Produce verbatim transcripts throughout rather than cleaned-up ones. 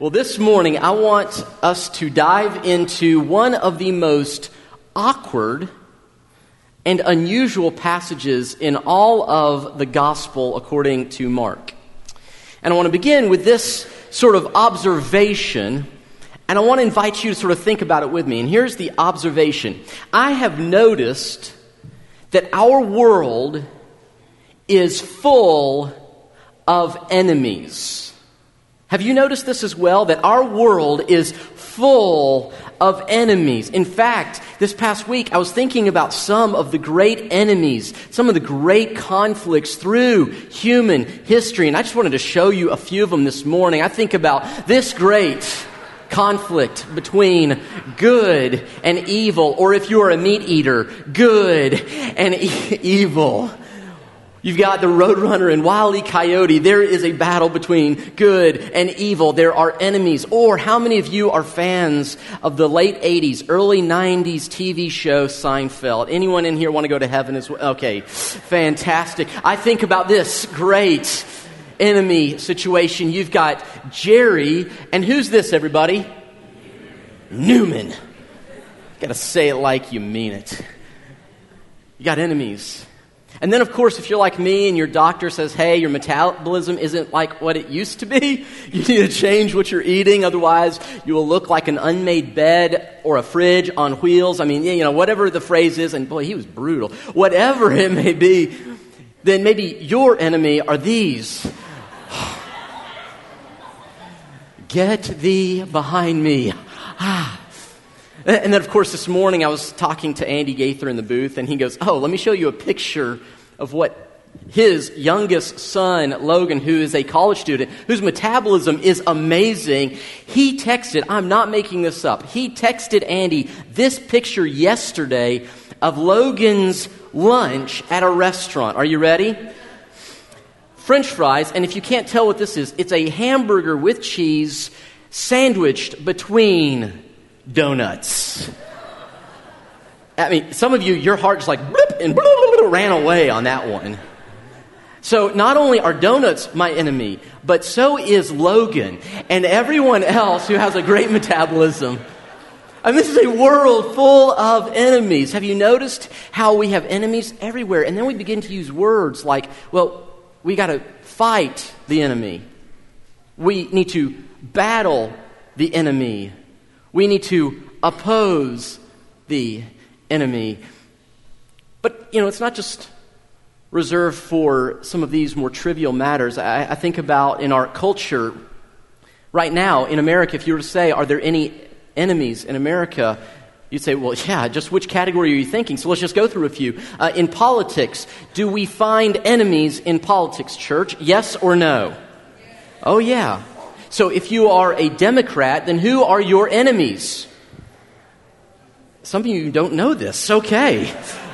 Well, this morning, I want us to dive into one of the most awkward and unusual passages in all of the Gospel according to Mark. And I want to begin with this sort of observation, and I want to invite you to sort of think about it with me. And here's the observation. I have noticed that our world is full of enemies. Have you noticed this as well? That our world is full of enemies. In fact, this past week I was thinking about some of the great enemies, some of the great conflicts through human history. And I just wanted to show you a few of them this morning. I think about this great conflict between good and evil, or if you are a meat eater, good and e- evil. You've got the Roadrunner and Wile E. Coyote. There is a battle between good and evil. There are enemies. Or how many of you are fans of the late eighties, early nineties T V show Seinfeld? Anyone in here want to go to heaven as well? Okay, fantastic. I think about this great enemy situation. You've got Jerry, and who's this, everybody? Newman. Newman. Got to say it like you mean it. You got enemies. And then, of course, if you're like me and your doctor says, hey, your metabolism isn't like what it used to be, you need to change what you're eating. Otherwise, you will look like an unmade bed or a fridge on wheels. I mean, you know, whatever the phrase is, and boy, he was brutal. Whatever it may be, then maybe your enemy are these. Get thee behind me. Ah. And then, of course, this morning I was talking to Andy Gaither in the booth, and he goes, oh, let me show you a picture of what his youngest son, Logan, who is a college student, whose metabolism is amazing, he texted, I'm not making this up, he texted Andy this picture yesterday of Logan's lunch at a restaurant. Are you ready? French fries, and if you can't tell what this is, it's a hamburger with cheese sandwiched between donuts. I mean, some of you, your heart's like, bloop, and bloop, ran away on that one. So not only are donuts my enemy, but so is Logan and everyone else who has a great metabolism. I mean, this is a world full of enemies. Have you noticed how we have enemies everywhere? And then we begin to use words like, well, we got to fight the enemy. We need to battle the enemy. We need to oppose the enemy. But, you know, it's not just reserved for some of these more trivial matters. I, I think about in our culture right now in America, if you were to say, are there any enemies in America? You'd say, well, yeah, just which category are you thinking? So let's just go through a few. Uh, in politics, do we find enemies in politics, church? Yes or no? Oh, yeah. So if you are a Democrat, then who are your enemies? Some of you don't know this. Okay.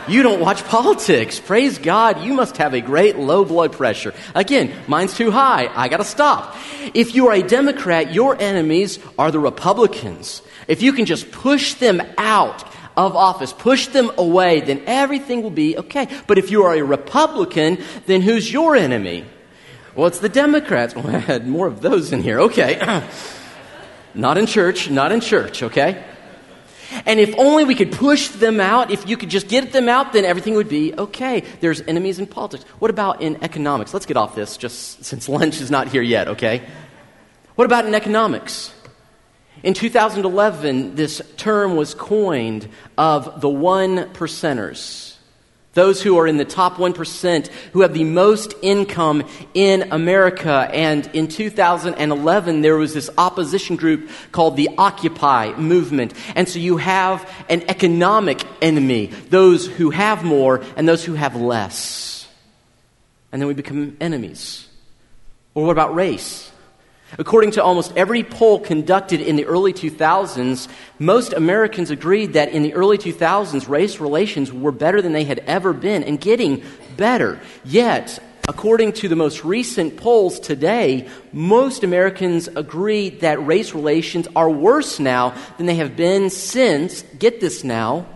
You don't watch politics. Praise God. You must have a great low blood pressure. Again, mine's too high. I got to stop. If you are a Democrat, your enemies are the Republicans. If you can just push them out of office, push them away, then everything will be okay. But if you are a Republican, then who's your enemy? Well, it's the Democrats. Well, I had more of those in here. Okay. Not in church, not in church, okay? And if only we could push them out, if you could just get them out, then everything would be okay. There's enemies in politics. What about in economics? Let's get off this just since lunch is not here yet, okay? What about in economics? In two thousand eleven, this term was coined of the one percenters. Those who are in the top one percent who have the most income in America. And in two thousand eleven, there was this opposition group called the Occupy movement. And so you have an economic enemy, those who have more and those who have less. And then we become enemies. Or what about race? According to almost every poll conducted in the early two thousands, most Americans agreed that in the early two thousands, race relations were better than they had ever been and getting better. Yet, according to the most recent polls today, most Americans agree that race relations are worse now than they have been since, get this now,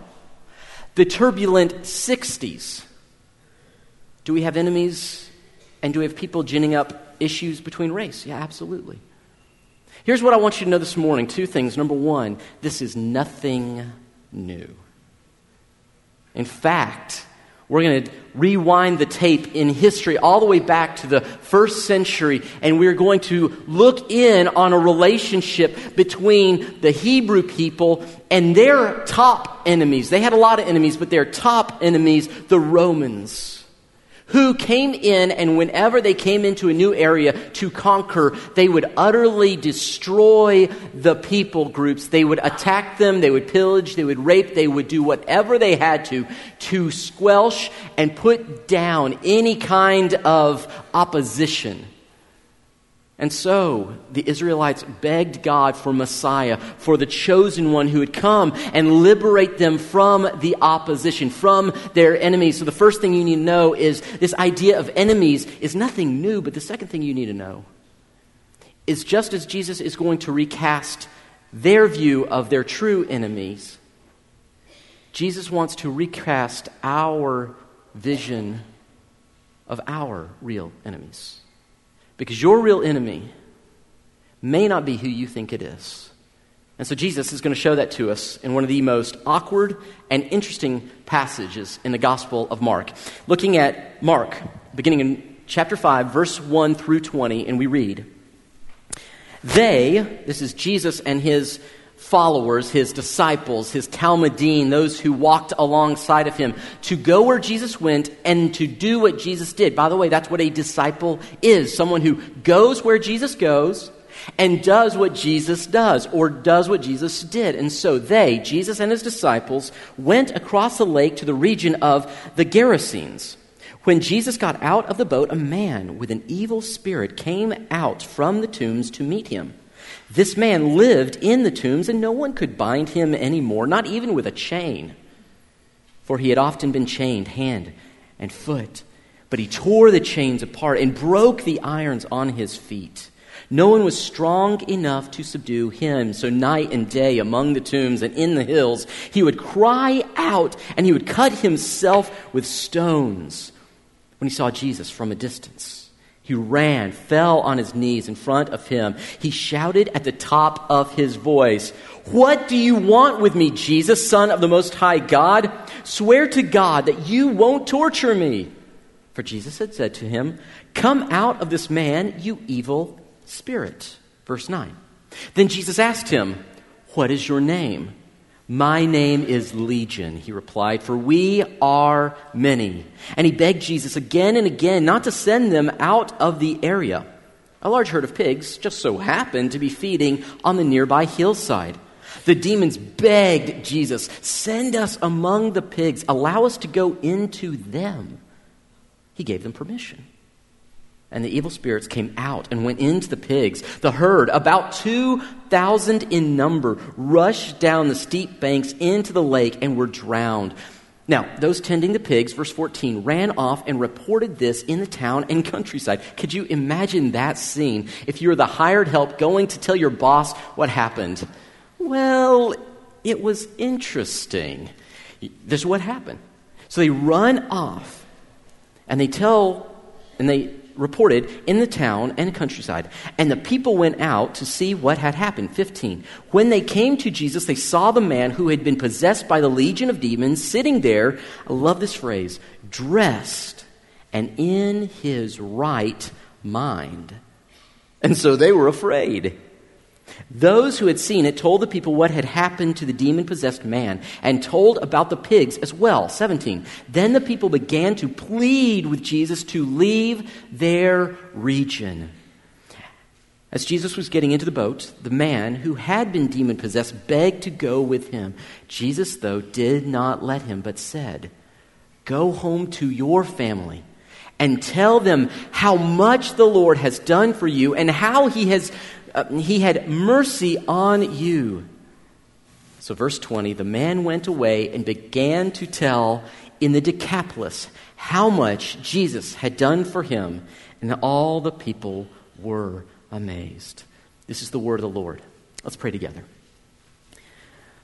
the turbulent sixties. Do we have enemies? And do we have people ginning up issues between race? Yeah, absolutely. Here's what I want you to know this morning. Two things. Number one, this is nothing new. In fact, we're going to rewind the tape in history all the way back to the first century, and we're going to look in on a relationship between the Hebrew people and their top enemies. They had a lot of enemies, but their top enemies, the Romans, who came in, and whenever they came into a new area to conquer, they would utterly destroy the people groups. They would attack them, they would pillage, they would rape, they would do whatever they had to, to squelch and put down any kind of opposition. And so the Israelites begged God for Messiah, for the chosen one who would come and liberate them from the opposition, from their enemies. So the first thing you need to know is this idea of enemies is nothing new, but the second thing you need to know is just as Jesus is going to recast their view of their true enemies, Jesus wants to recast our vision of our real enemies. Because your real enemy may not be who you think it is. And so Jesus is going to show that to us in one of the most awkward and interesting passages in the Gospel of Mark. Looking at Mark, beginning in chapter five, verse one through twenty, and we read, They, this is Jesus and his followers, his disciples, his Talmudine, those who walked alongside of him, to go where Jesus went and to do what Jesus did. By the way, that's what a disciple is, someone who goes where Jesus goes and does what Jesus does, or does what Jesus did. And so they, Jesus and his disciples, went across the lake to the region of the Gerasenes. When Jesus got out of the boat, a man with an evil spirit came out from the tombs to meet him. This man lived in the tombs, and no one could bind him anymore, not even with a chain. For he had often been chained hand and foot, but he tore the chains apart and broke the irons on his feet. No one was strong enough to subdue him, so night and day among the tombs and in the hills, he would cry out, and he would cut himself with stones. When he saw Jesus from a distance, he ran, fell on his knees in front of him. He shouted at the top of his voice, What do you want with me, Jesus, Son of the Most High God? Swear to God that you won't torture me. For Jesus had said to him, Come out of this man, you evil spirit. Verse nine. Then Jesus asked him, What is your name? My name is Legion, he replied, for we are many. And he begged Jesus again and again not to send them out of the area. A large herd of pigs just so happened to be feeding on the nearby hillside. The demons begged Jesus, Send us among the pigs, allow us to go into them. He gave them permission. And the evil spirits came out and went into the pigs. The herd, about two thousand in number, rushed down the steep banks into the lake and were drowned. Now, those tending the pigs, verse fourteen, ran off and reported this in the town and countryside. Could you imagine that scene if you were the hired help going to tell your boss what happened? Well, it was interesting. This is what happened. So they run off and they tell, and they reported in the town and countryside. And the people went out to see what had happened. fifteen. When they came to Jesus, they saw the man who had been possessed by the legion of demons sitting there, I love this phrase, dressed and in his right mind. And so they were afraid. Those who had seen it told the people what had happened to the demon-possessed man and told about the pigs as well. seventeen. Then the people began to plead with Jesus to leave their region. As Jesus was getting into the boat, the man who had been demon-possessed begged to go with him. Jesus, though, did not let him, but said, Go home to your family and tell them how much the Lord has done for you and how he has Uh, he had mercy on you. So verse twenty, the man went away and began to tell in the Decapolis how much Jesus had done for him, and all the people were amazed. This is the word of the Lord. Let's pray together.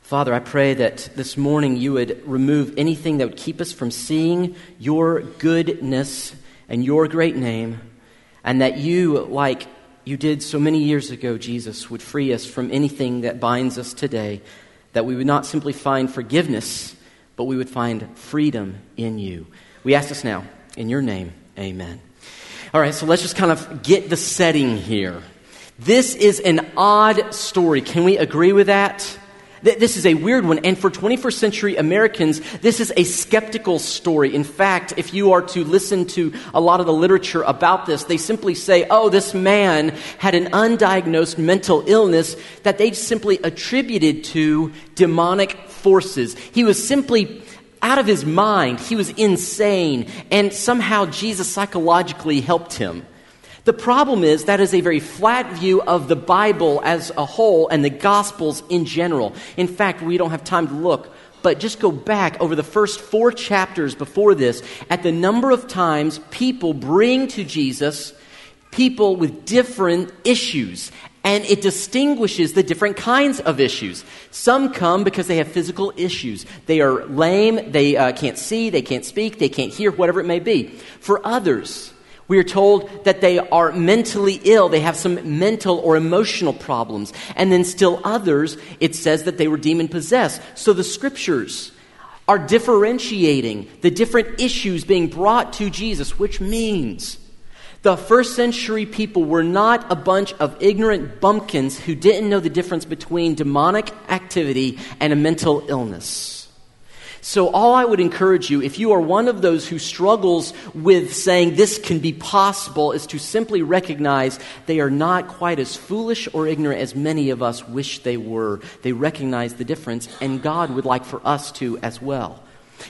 Father, I pray that this morning you would remove anything that would keep us from seeing your goodness and your great name, and that you, like you did so many years ago, Jesus, would free us from anything that binds us today, that we would not simply find forgiveness, but we would find freedom in you. We ask this now, in your name, amen. All right, so let's just kind of get the setting here. This is an odd story. Can we agree with that? This is a weird one, and for twenty-first century Americans, this is a skeptical story. In fact, if you are to listen to a lot of the literature about this, they simply say, oh, this man had an undiagnosed mental illness that they simply attributed to demonic forces. He was simply out of his mind. He was insane, and somehow Jesus psychologically helped him. The problem is that is a very flat view of the Bible as a whole and the Gospels in general. In fact, we don't have time to look, but just go back over the first four chapters before this at the number of times people bring to Jesus people with different issues, and it distinguishes the different kinds of issues. Some come because they have physical issues. They are lame, they uh, can't see, they can't speak, they can't hear, whatever it may be. For others, we are told that they are mentally ill. They have some mental or emotional problems. And then still others, it says that they were demon-possessed. So the scriptures are differentiating the different issues being brought to Jesus, which means the first century people were not a bunch of ignorant bumpkins who didn't know the difference between demonic activity and a mental illness. So all I would encourage you, if you are one of those who struggles with saying this can be possible, is to simply recognize they are not quite as foolish or ignorant as many of us wish they were. They recognize the difference, and God would like for us to as well.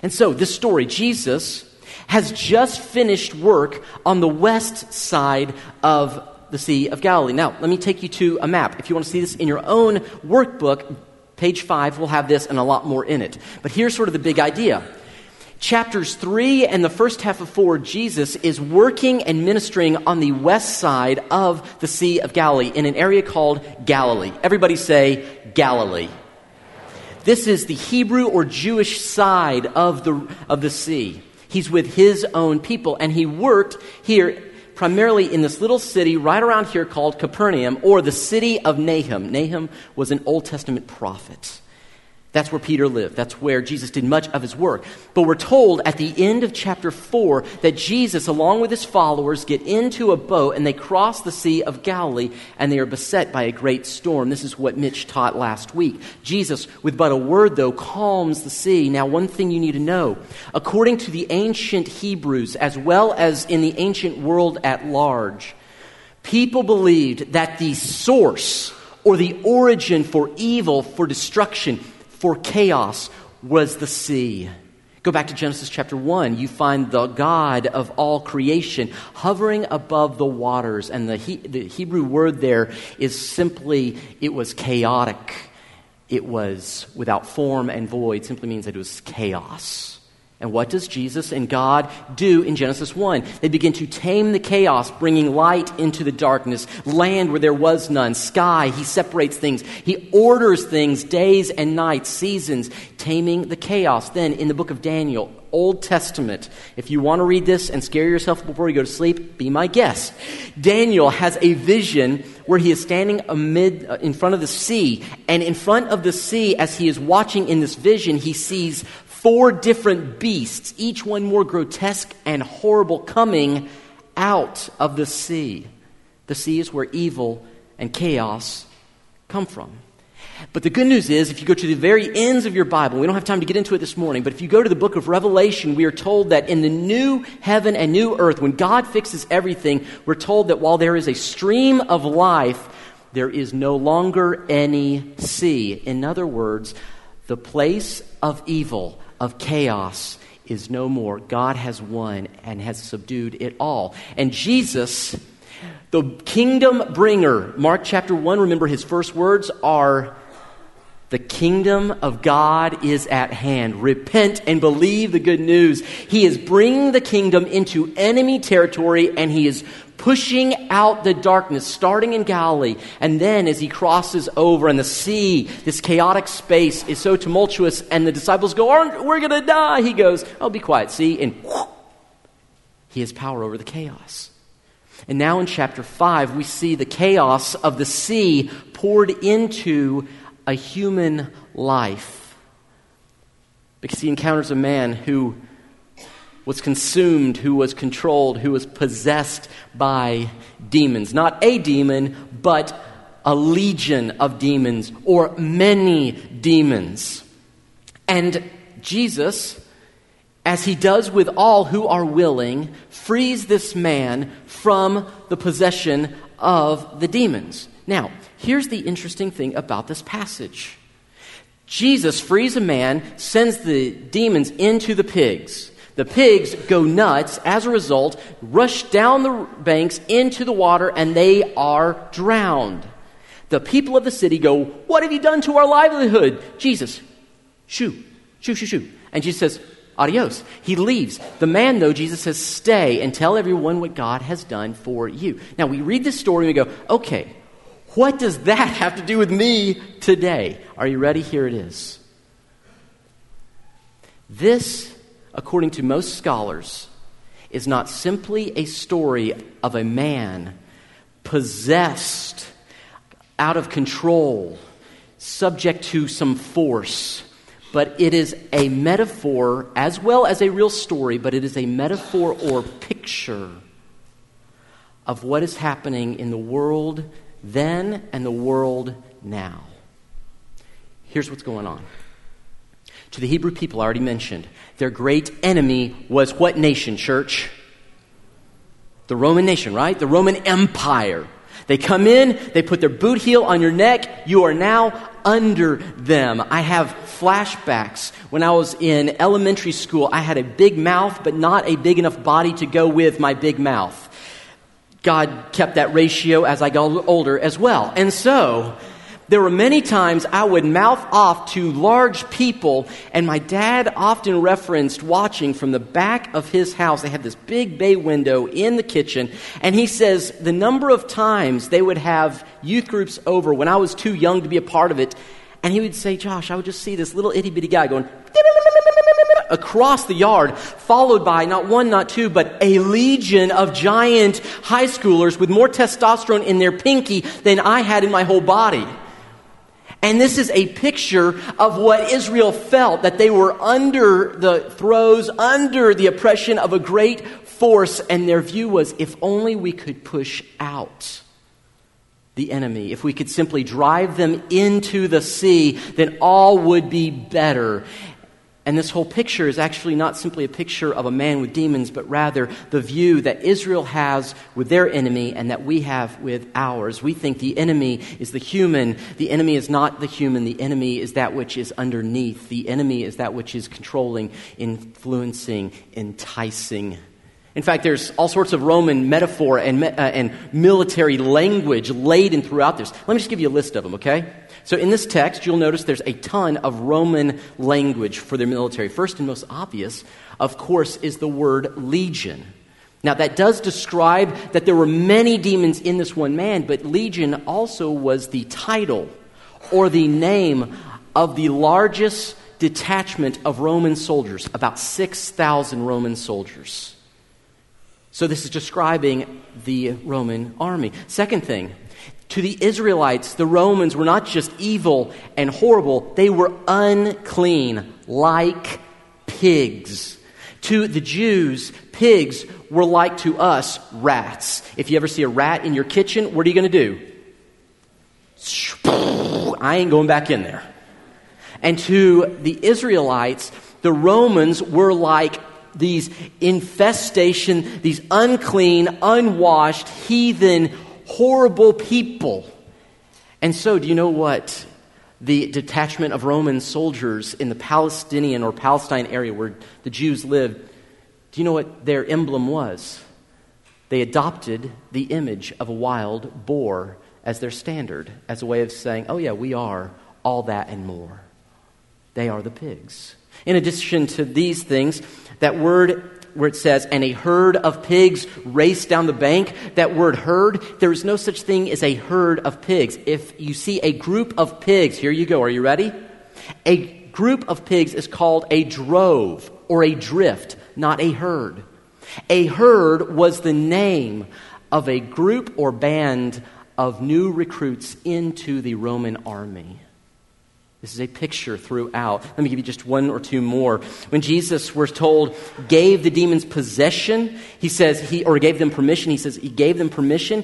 And so this story, Jesus has just finished work on the west side of the Sea of Galilee. Now, let me take you to a map. If you want to see this in your own workbook, page five will have this and a lot more in it. But here's sort of the big idea. Chapters three and the first half of four, Jesus is working and ministering on the west side of the Sea of Galilee in an area called Galilee. Everybody say Galilee. This is the Hebrew or Jewish side of the, of the sea. He's with his own people, and he worked here primarily in this little city right around here called Capernaum, or the city of Nahum. Nahum was an Old Testament prophet. That's where Peter lived. That's where Jesus did much of his work. But we're told at the end of chapter four that Jesus, along with his followers, get into a boat and they cross the Sea of Galilee, and they are beset by a great storm. This is what Mitch taught last week. Jesus, with but a word, though, calms the sea. Now, one thing you need to know, according to the ancient Hebrews, as well as in the ancient world at large, people believed that the source or the origin for evil, for destruction, for chaos was the sea. Go back to Genesis chapter one. You find the God of all creation hovering above the waters. And the, he, the Hebrew word there is simply, it was chaotic. It was without form and void. Simply means that it was chaos. And what does Jesus and God do in Genesis one? They begin to tame the chaos, bringing light into the darkness, land where there was none, sky. He separates things. He orders things, days and nights, seasons, taming the chaos. Then in the book of Daniel, Old Testament, if you want to read this and scare yourself before you go to sleep, be my guest. Daniel has a vision where he is standing amid uh, in front of the sea. And in front of the sea, as he is watching in this vision, he sees four different beasts, each one more grotesque and horrible, coming out of the sea. The sea is where evil and chaos come from. But the good news is, if you go to the very ends of your Bible, we don't have time to get into it this morning, but if you go to the book of Revelation, we are told that in the new heaven and new earth, when God fixes everything, we're told that while there is a stream of life, there is no longer any sea. In other words, the place of evil, of chaos, is no more. God has won and has subdued it all. And Jesus, the kingdom bringer, Mark chapter one, remember his first words are, the kingdom of God is at hand. Repent and believe the good news. He is bringing the kingdom into enemy territory, and he is pushing out the darkness, starting in Galilee. And then as he crosses over and the sea, this chaotic space is so tumultuous, and the disciples go, aren't we going to die? He goes, oh, be quiet, see? And whoosh, he has power over the chaos. And now in chapter five, we see the chaos of the sea poured into a human life, because he encounters a man who was consumed, who was controlled, who was possessed by demons. Not a demon, but a legion of demons, or many demons. And Jesus, as he does with all who are willing, frees this man from the possession of the demons. Now, here's the interesting thing about this passage. Jesus frees a man, sends the demons into the pigs. The pigs go nuts as a result, rush down the banks into the water, and they are drowned. The people of the city go, "What have you done to our livelihood?" Jesus, shoo, shoo, shoo, shoo. And Jesus says, "Adios." He leaves. The man, though, Jesus says, "Stay and tell everyone what God has done for you." Now, we read this story and we go, okay, what does that have to do with me today? Are you ready? Here it is. This, according to most scholars, is not simply a story of a man possessed, out of control, subject to some force, but it is a metaphor as well as a real story, but it is a metaphor or picture of what is happening in the world then and the world now. Here's what's going on. To the Hebrew people I already mentioned, their great enemy was what nation, church? The Roman nation, right? The Roman Empire. They come in, they put their boot heel on your neck, you are now under them. I have flashbacks. When I was in elementary school, I had a big mouth, but not a big enough body to go with my big mouth. God kept that ratio as I got older as well. And so there were many times I would mouth off to large people, and my dad often referenced watching from the back of his house. They had this big bay window in the kitchen, and he says the number of times they would have youth groups over when I was too young to be a part of it, and he would say, "Josh, I would just see this little itty-bitty guy going across the yard, followed by not one, not two, but a legion of giant high schoolers with more testosterone in their pinky than I had in my whole body." And this is a picture of what Israel felt, that they were under the throes, under the oppression of a great force, and their view was, if only we could push out the enemy, if we could simply drive them into the sea, then all would be better. And this whole picture is actually not simply a picture of a man with demons, but rather the view that Israel has with their enemy and that we have with ours. We think the enemy is the human. The enemy is not the human. The enemy is that which is underneath. The enemy is that which is controlling, influencing, enticing. In fact, there's all sorts of Roman metaphor and, uh, and military language laden throughout this. Let me just give you a list of them, okay? So in this text, you'll notice there's a ton of Roman language for their military. First and most obvious, of course, is the word legion. Now, that does describe that there were many demons in this one man, but legion also was the title or the name of the largest detachment of Roman soldiers, about six thousand Roman soldiers. So this is describing the Roman army. Second thing, to the Israelites, the Romans were not just evil and horrible, they were unclean, like pigs. To the Jews, pigs were like to us rats. If you ever see a rat in your kitchen, what are you going to do? I ain't going back in there. And to the Israelites, the Romans were like these infestation, these unclean, unwashed, heathen, horrible people. And so, do you know what the detachment of Roman soldiers in the Palestinian or Palestine area where the Jews lived, do you know what their emblem was? They adopted the image of a wild boar as their standard, as a way of saying, oh yeah, we are all that and more. They are the pigs. In addition to these things, that word where it says, and a herd of pigs raced down the bank, that word herd, there is no such thing as a herd of pigs. If you see a group of pigs, here you go, are you ready? A group of pigs is called a drove or a drift, not a herd. A herd was the name of a group or band of new recruits into the Roman army. This is a picture throughout. Let me give you just one or two more. When Jesus, we're told, gave the demons possession, he says he, or gave them permission, he says he gave them permission.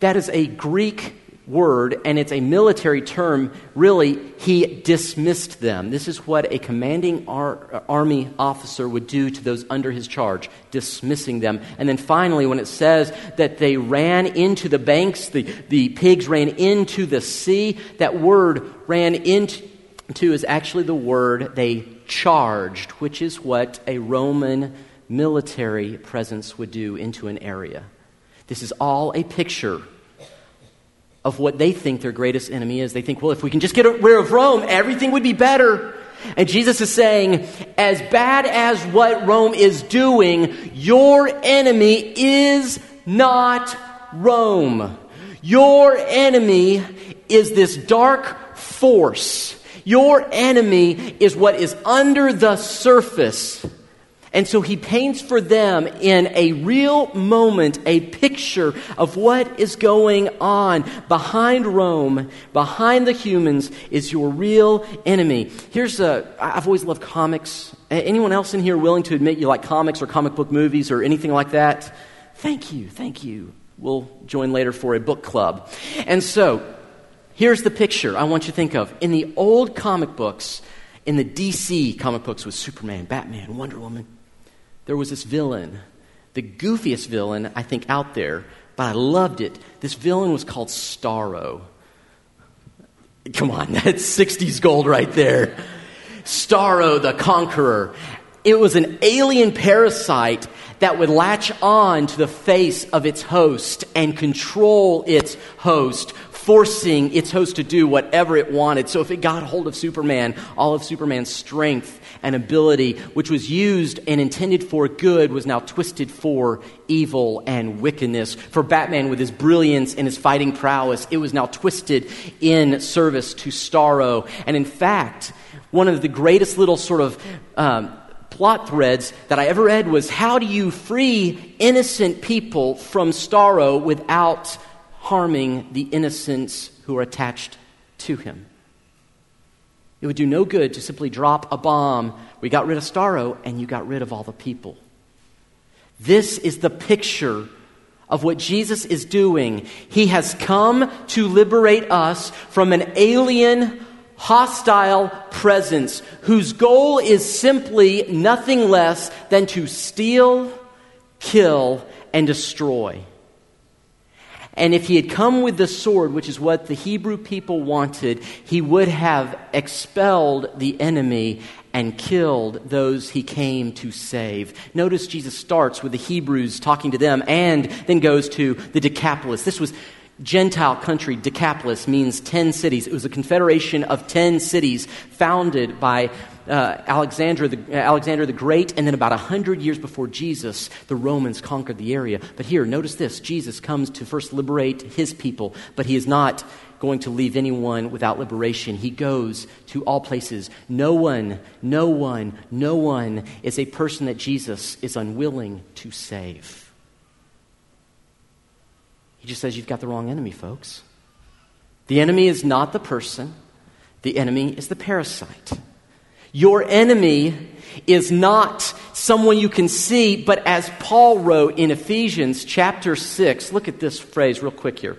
That is a Greek word, and it's a military term. Really, he dismissed them. This is what a commanding ar- army officer would do to those under his charge, dismissing them. And then finally, when it says that they ran into the banks, the, the pigs ran into the sea, that word ran into is actually the word they charged, which is what a Roman military presence would do into an area. This is all a picture of what they think their greatest enemy is. They think, well, if we can just get rid of Rome, everything would be better. And Jesus is saying, as bad as what Rome is doing, your enemy is not Rome. Your enemy is this dark force. Your enemy is what is under the surface. And so he paints for them in a real moment a picture of what is going on. Behind Rome, behind the humans, is your real enemy. Here's a, I've always loved comics. Anyone else in here willing to admit you like comics or comic book movies or anything like that? Thank you, thank you. We'll join later for a book club. And so, here's the picture I want you to think of. In the old comic books, in the D C comic books with Superman, Batman, Wonder Woman, there was this villain, the goofiest villain I think out there, but I loved it. This villain was called Starro. Come on, that's sixties gold right there. Starro the Conqueror. It was an alien parasite that would latch on to the face of its host and control its host, forcing its host to do whatever it wanted. So if it got hold of Superman, all of Superman's strength and ability, which was used and intended for good, was now twisted for evil and wickedness. For Batman, with his brilliance and his fighting prowess, it was now twisted in service to Starro. And in fact, one of the greatest little sort of um, plot threads that I ever read was, how do you free innocent people from Starro without harming the innocents who are attached to him? It would do no good to simply drop a bomb. We got rid of Starro, and you got rid of all the people. This is the picture of what Jesus is doing. He has come to liberate us from an alien, hostile presence whose goal is simply nothing less than to steal, kill, and destroy. And if he had come with the sword, which is what the Hebrew people wanted, he would have expelled the enemy and killed those he came to save. Notice Jesus starts with the Hebrews talking to them and then goes to the Decapolis. This was Gentile country. Decapolis means ten cities. It was a confederation of ten cities founded by uh, Alexander the, uh, Alexander the Great, and then about one hundred years before Jesus, the Romans conquered the area. But here, notice this. Jesus comes to first liberate his people, but he is not going to leave anyone without liberation. He goes to all places. No one, no one, no one is a person that Jesus is unwilling to save. He just says, you've got the wrong enemy, folks. The enemy is not the person. The enemy is the parasite. Your enemy is not someone you can see, but as Paul wrote in Ephesians chapter six, look at this phrase real quick here.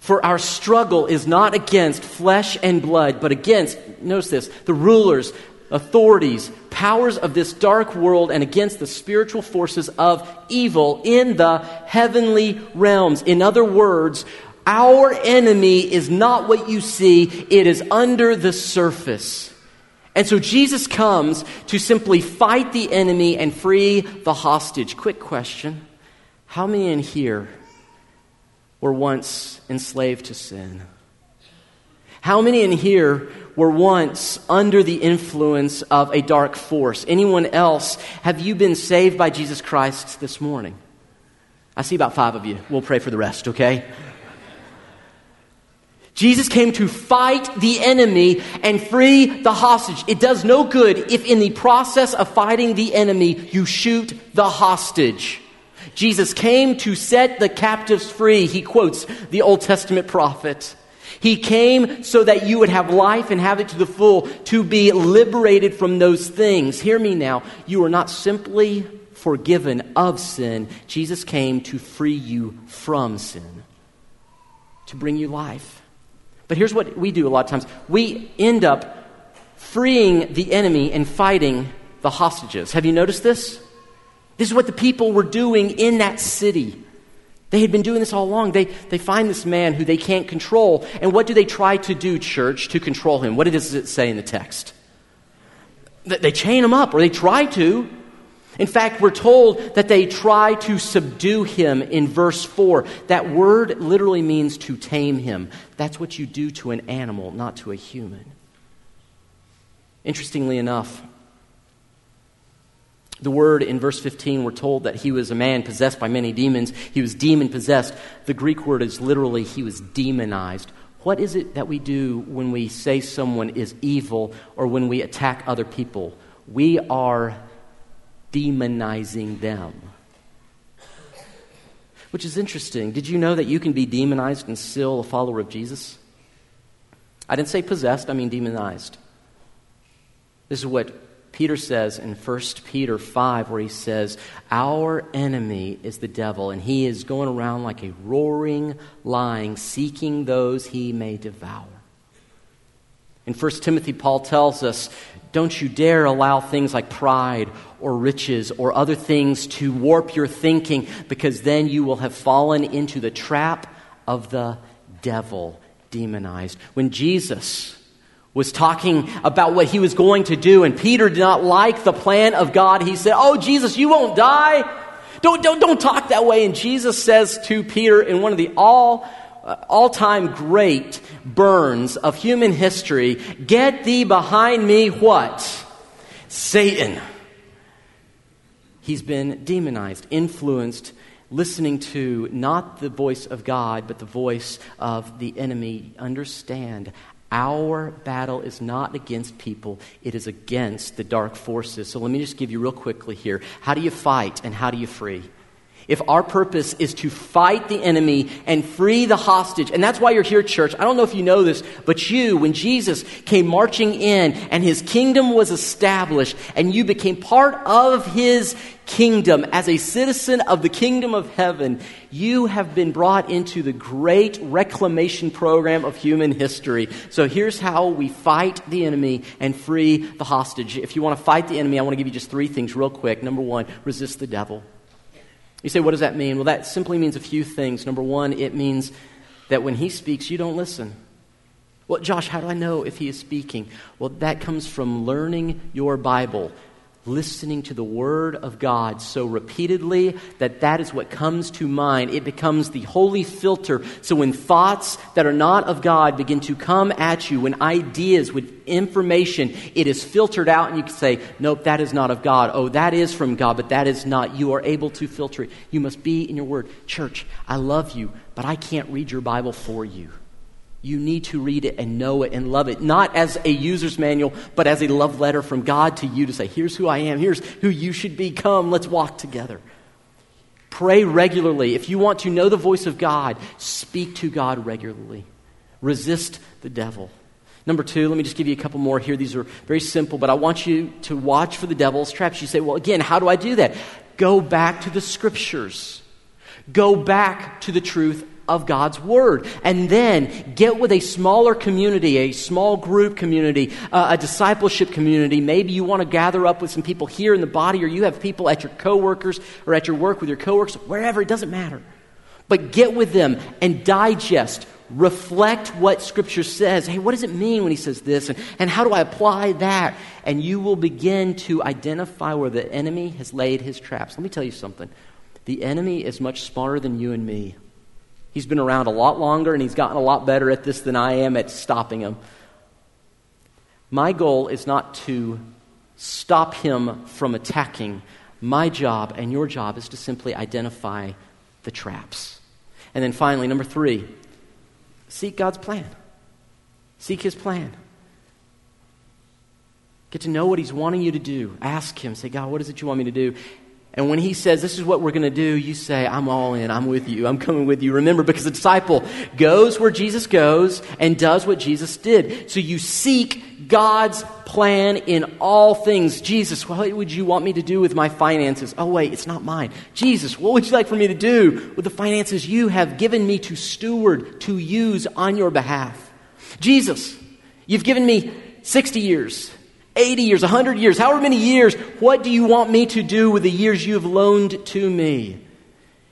For our struggle is not against flesh and blood, but against, notice this, the rulers, authorities, powers of this dark world, and against the spiritual forces of evil in the heavenly realms. In other words, our enemy is not what you see. It is under the surface. And so Jesus comes to simply fight the enemy and free the hostage. Quick question. How many in here were once enslaved to sin? How many in here were once under the influence of a dark force? Anyone else? Have you been saved by Jesus Christ this morning? I see about five of you. We'll pray for the rest, okay? Jesus came to fight the enemy and free the hostage. It does no good if in the process of fighting the enemy, you shoot the hostage. Jesus came to set the captives free. He quotes the Old Testament prophet. He came so that you would have life and have it to the full, to be liberated from those things. Hear me now. You are not simply forgiven of sin. Jesus came to free you from sin, to bring you life. But here's what we do a lot of times. We end up freeing the enemy and fighting the hostages. Have you noticed this? This is what the people were doing in that city. They had been doing this all along. They, they find this man who they can't control. And what do they try to do, church, to control him? What does it say in the text? That they chain him up, or they try to. In fact, we're told that they try to subdue him in verse four. That word literally means to tame him. That's what you do to an animal, not to a human. Interestingly enough, the word in verse fifteen, we're told that he was a man possessed by many demons. He was demon-possessed. The Greek word is literally, he was demonized. What is it that we do when we say someone is evil or when we attack other people? We are demonizing them, which is interesting. Did you know that you can be demonized and still a follower of Jesus? I didn't say possessed, I mean demonized. This is what Peter says in First Peter five, where he says, our enemy is the devil, and he is going around like a roaring lion, seeking those he may devour. In First Timothy, Paul tells us, don't you dare allow things like pride or riches or other things to warp your thinking, because then you will have fallen into the trap of the devil, demonized. When Jesus was talking about what he was going to do, and Peter did not like the plan of God, he said, oh, Jesus, you won't die. Don't, don't, don't talk that way. And Jesus says to Peter in one of the all, uh, all-time great burns of human history, get thee behind me, what? Satan. He's been demonized, influenced, listening to not the voice of God, but the voice of the enemy. Understand, our battle is not against people. It is against the dark forces. So let me just give you real quickly here. How do you fight and how do you free? If our purpose is to fight the enemy and free the hostage, and that's why you're here, church. I don't know if you know this, but you, when Jesus came marching in and his kingdom was established and you became part of his kingdom as a citizen of the kingdom of heaven, you have been brought into the great reclamation program of human history. So here's how we fight the enemy and free the hostage. If you want to fight the enemy, I want to give you just three things real quick. Number one, resist the devil. You say, what does that mean? Well, that simply means a few things. Number one, it means that when he speaks, you don't listen. Well, Josh, how do I know if he is speaking? Well, that comes from learning your Bible, listening to the word of God so repeatedly that that is what comes to mind. It becomes the holy filter. So when thoughts that are not of God begin to come at you, when ideas with information, it is filtered out and you can say, nope, that is not of God. Oh, that is from God, but that is not. You are able to filter it. You must be in your word. Church, I love you, but I can't read your Bible for you. You need to read it and know it and love it, not as a user's manual, but as a love letter from God to you to say, here's who I am, here's who you should become, let's walk together. Pray regularly. If you want to know the voice of God, speak to God regularly. Resist the devil. Number two, let me just give you a couple more here. These are very simple, but I want you to watch for the devil's traps. You say, well, again, how do I do that? Go back to the scriptures. Go back to the truth of God's word, and then get with a smaller community, a small group community, uh, a discipleship community. Maybe you want to gather up with some people here in the body, or you have people at your coworkers or at your work with your coworkers, wherever, it doesn't matter. But get with them and digest, reflect what scripture says. Hey, what does it mean when he says this? And, and how do I apply that? And you will begin to identify where the enemy has laid his traps. Let me tell you something. The enemy is much smarter than you and me. He's been around a lot longer, and he's gotten a lot better at this than I am at stopping him. My goal is not to stop him from attacking. My job and your job is to simply identify the traps. And then finally, number three, seek God's plan. Seek his plan. Get to know what he's wanting you to do. Ask him. Say, God, what is it you want me to do? And when he says, this is what we're going to do, you say, I'm all in. I'm with you. I'm coming with you. Remember, because the disciple goes where Jesus goes and does what Jesus did. So you seek God's plan in all things. Jesus, what would you want me to do with my finances? Oh, wait, it's not mine. Jesus, what would you like for me to do with the finances you have given me to steward, to use on your behalf? Jesus, you've given me sixty years. eighty years, one hundred years, however many years, what do you want me to do with the years you have loaned to me?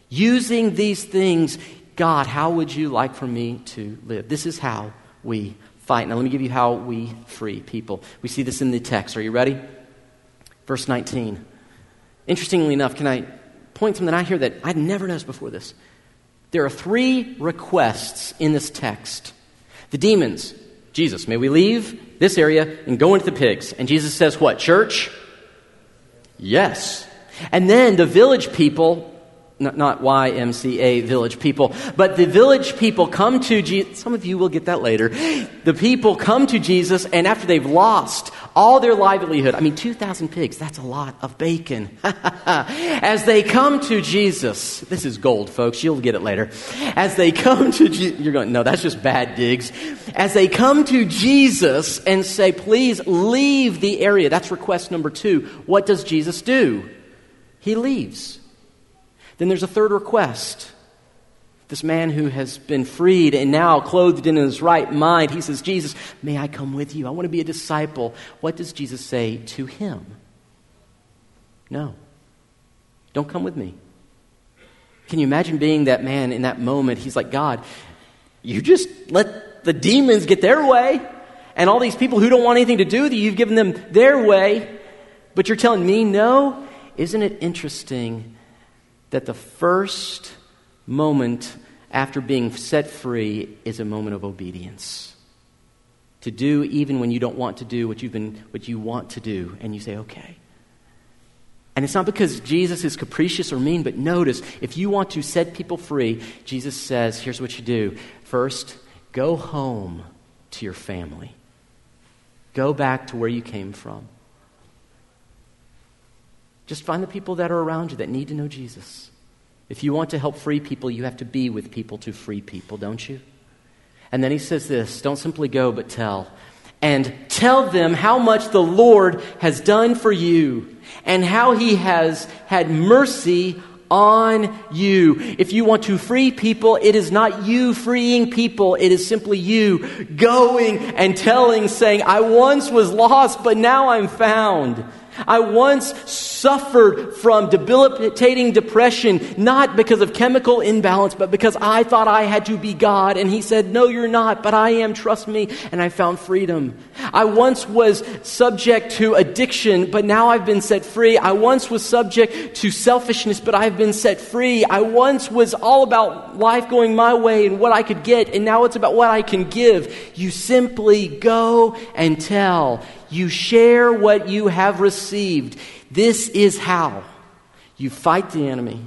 Using these things, God, how would you like for me to live? This is how we fight. Now, let me give you how we free people. We see this in the text. Are you ready? Verse nineteen. Interestingly enough, can I point something out here that I'd never noticed before this? There are three requests in this text. The demons, Jesus, may we leave this area and go into the pigs. And Jesus says what? Church? Yes. And then the village people, not, not Y M C A village people, but the village people come to Jesus. Some of you will get that later. The people come to Jesus, and after they've lost all their livelihood, I mean, two thousand pigs, that's a lot of bacon. As they come to Jesus, this is gold, folks, you'll get it later. As they come to Jesus, you're going, no, that's just bad digs. As they come to Jesus and say, please leave the area, that's request number two. What does Jesus do? He leaves. Then there's a third request. This man who has been freed and now clothed in his right mind, he says, Jesus, may I come with you? I want to be a disciple. What does Jesus say to him? No. Don't come with me. Can you imagine being that man in that moment? He's like, God, you just let the demons get their way. And all these people who don't want anything to do with you, you've given them their way. But you're telling me no? Isn't it interesting that the first moment after being set free is a moment of obedience? To do even when you don't want to do what you've been, what you want to do, and you say, okay. And it's not because Jesus is capricious or mean, but notice, if you want to set people free, Jesus says, here's what you do. First, go home to your family. Go back to where you came from. Just find the people that are around you that need to know Jesus. If you want to help free people, you have to be with people to free people, don't you? And then he says this, don't simply go, but tell. And tell them how much the Lord has done for you and how he has had mercy on you. If you want to free people, it is not you freeing people. It is simply you going and telling, saying, I once was lost, but now I'm found. I once suffered from debilitating depression, not because of chemical imbalance, but because I thought I had to be God. And he said, no, you're not, but I am, trust me. And I found freedom. I once was subject to addiction, but now I've been set free. I once was subject to selfishness, but I've been set free. I once was all about life going my way and what I could get, and now it's about what I can give. You simply go and tell. You share what you have received. This is how you fight the enemy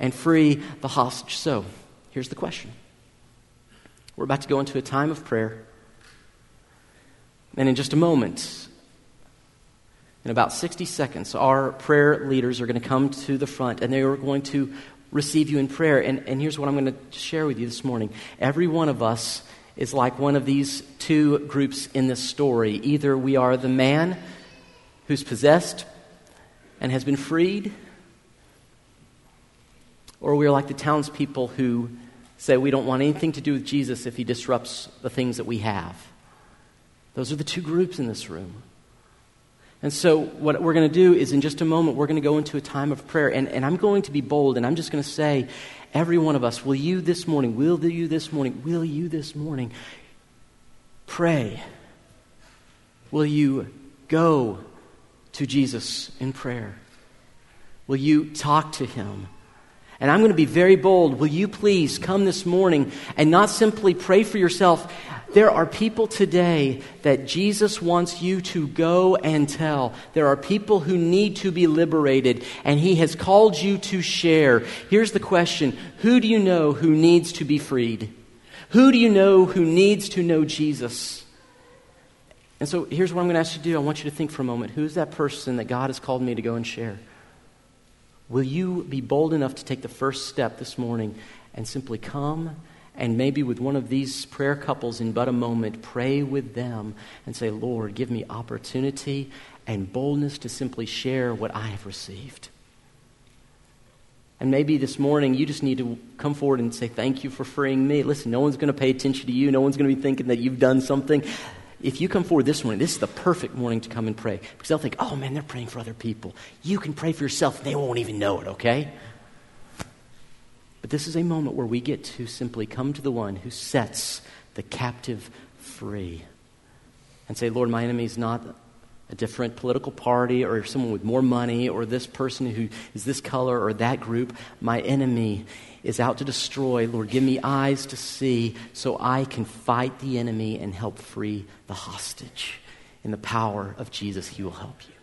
and free the hostage. So, here's the question. We're about to go into a time of prayer. And in just a moment, in about sixty seconds, our prayer leaders are going to come to the front and they are going to receive you in prayer. And, and here's what I'm going to share with you this morning. Every one of us is like one of these two groups in this story. Either we are the man who's possessed and has been freed, or we're like the townspeople who say we don't want anything to do with Jesus if he disrupts the things that we have. Those are the two groups in this room. And so what we're going to do is in just a moment, we're going to go into a time of prayer. And, and I'm going to be bold, and I'm just going to say, every one of us, will you this morning, will you this morning, will you this morning pray? Will you go to Jesus in prayer? Will you talk to him? And I'm going to be very bold. Will you please come this morning and not simply pray for yourself? There are people today that Jesus wants you to go and tell. There are people who need to be liberated, and he has called you to share. Here's the question. Who do you know who needs to be freed? Who do you know who needs to know Jesus? And so here's what I'm going to ask you to do. I want you to think for a moment. Who's that person that God has called me to go and share? Will you be bold enough to take the first step this morning and simply come and maybe with one of these prayer couples in but a moment, pray with them and say, Lord, give me opportunity and boldness to simply share what I have received. And maybe this morning you just need to come forward and say, thank you for freeing me. Listen, no one's going to pay attention to you. No one's going to be thinking that you've done something. If you come forward this morning, this is the perfect morning to come and pray. Because they'll think, oh man, they're praying for other people. You can pray for yourself and they won't even know it, okay? But this is a moment where we get to simply come to the one who sets the captive free and say, Lord, my enemy is not a different political party or someone with more money or this person who is this color or that group. My enemy is out to destroy. Lord, give me eyes to see so I can fight the enemy and help free the hostage. In the power of Jesus, he will help you.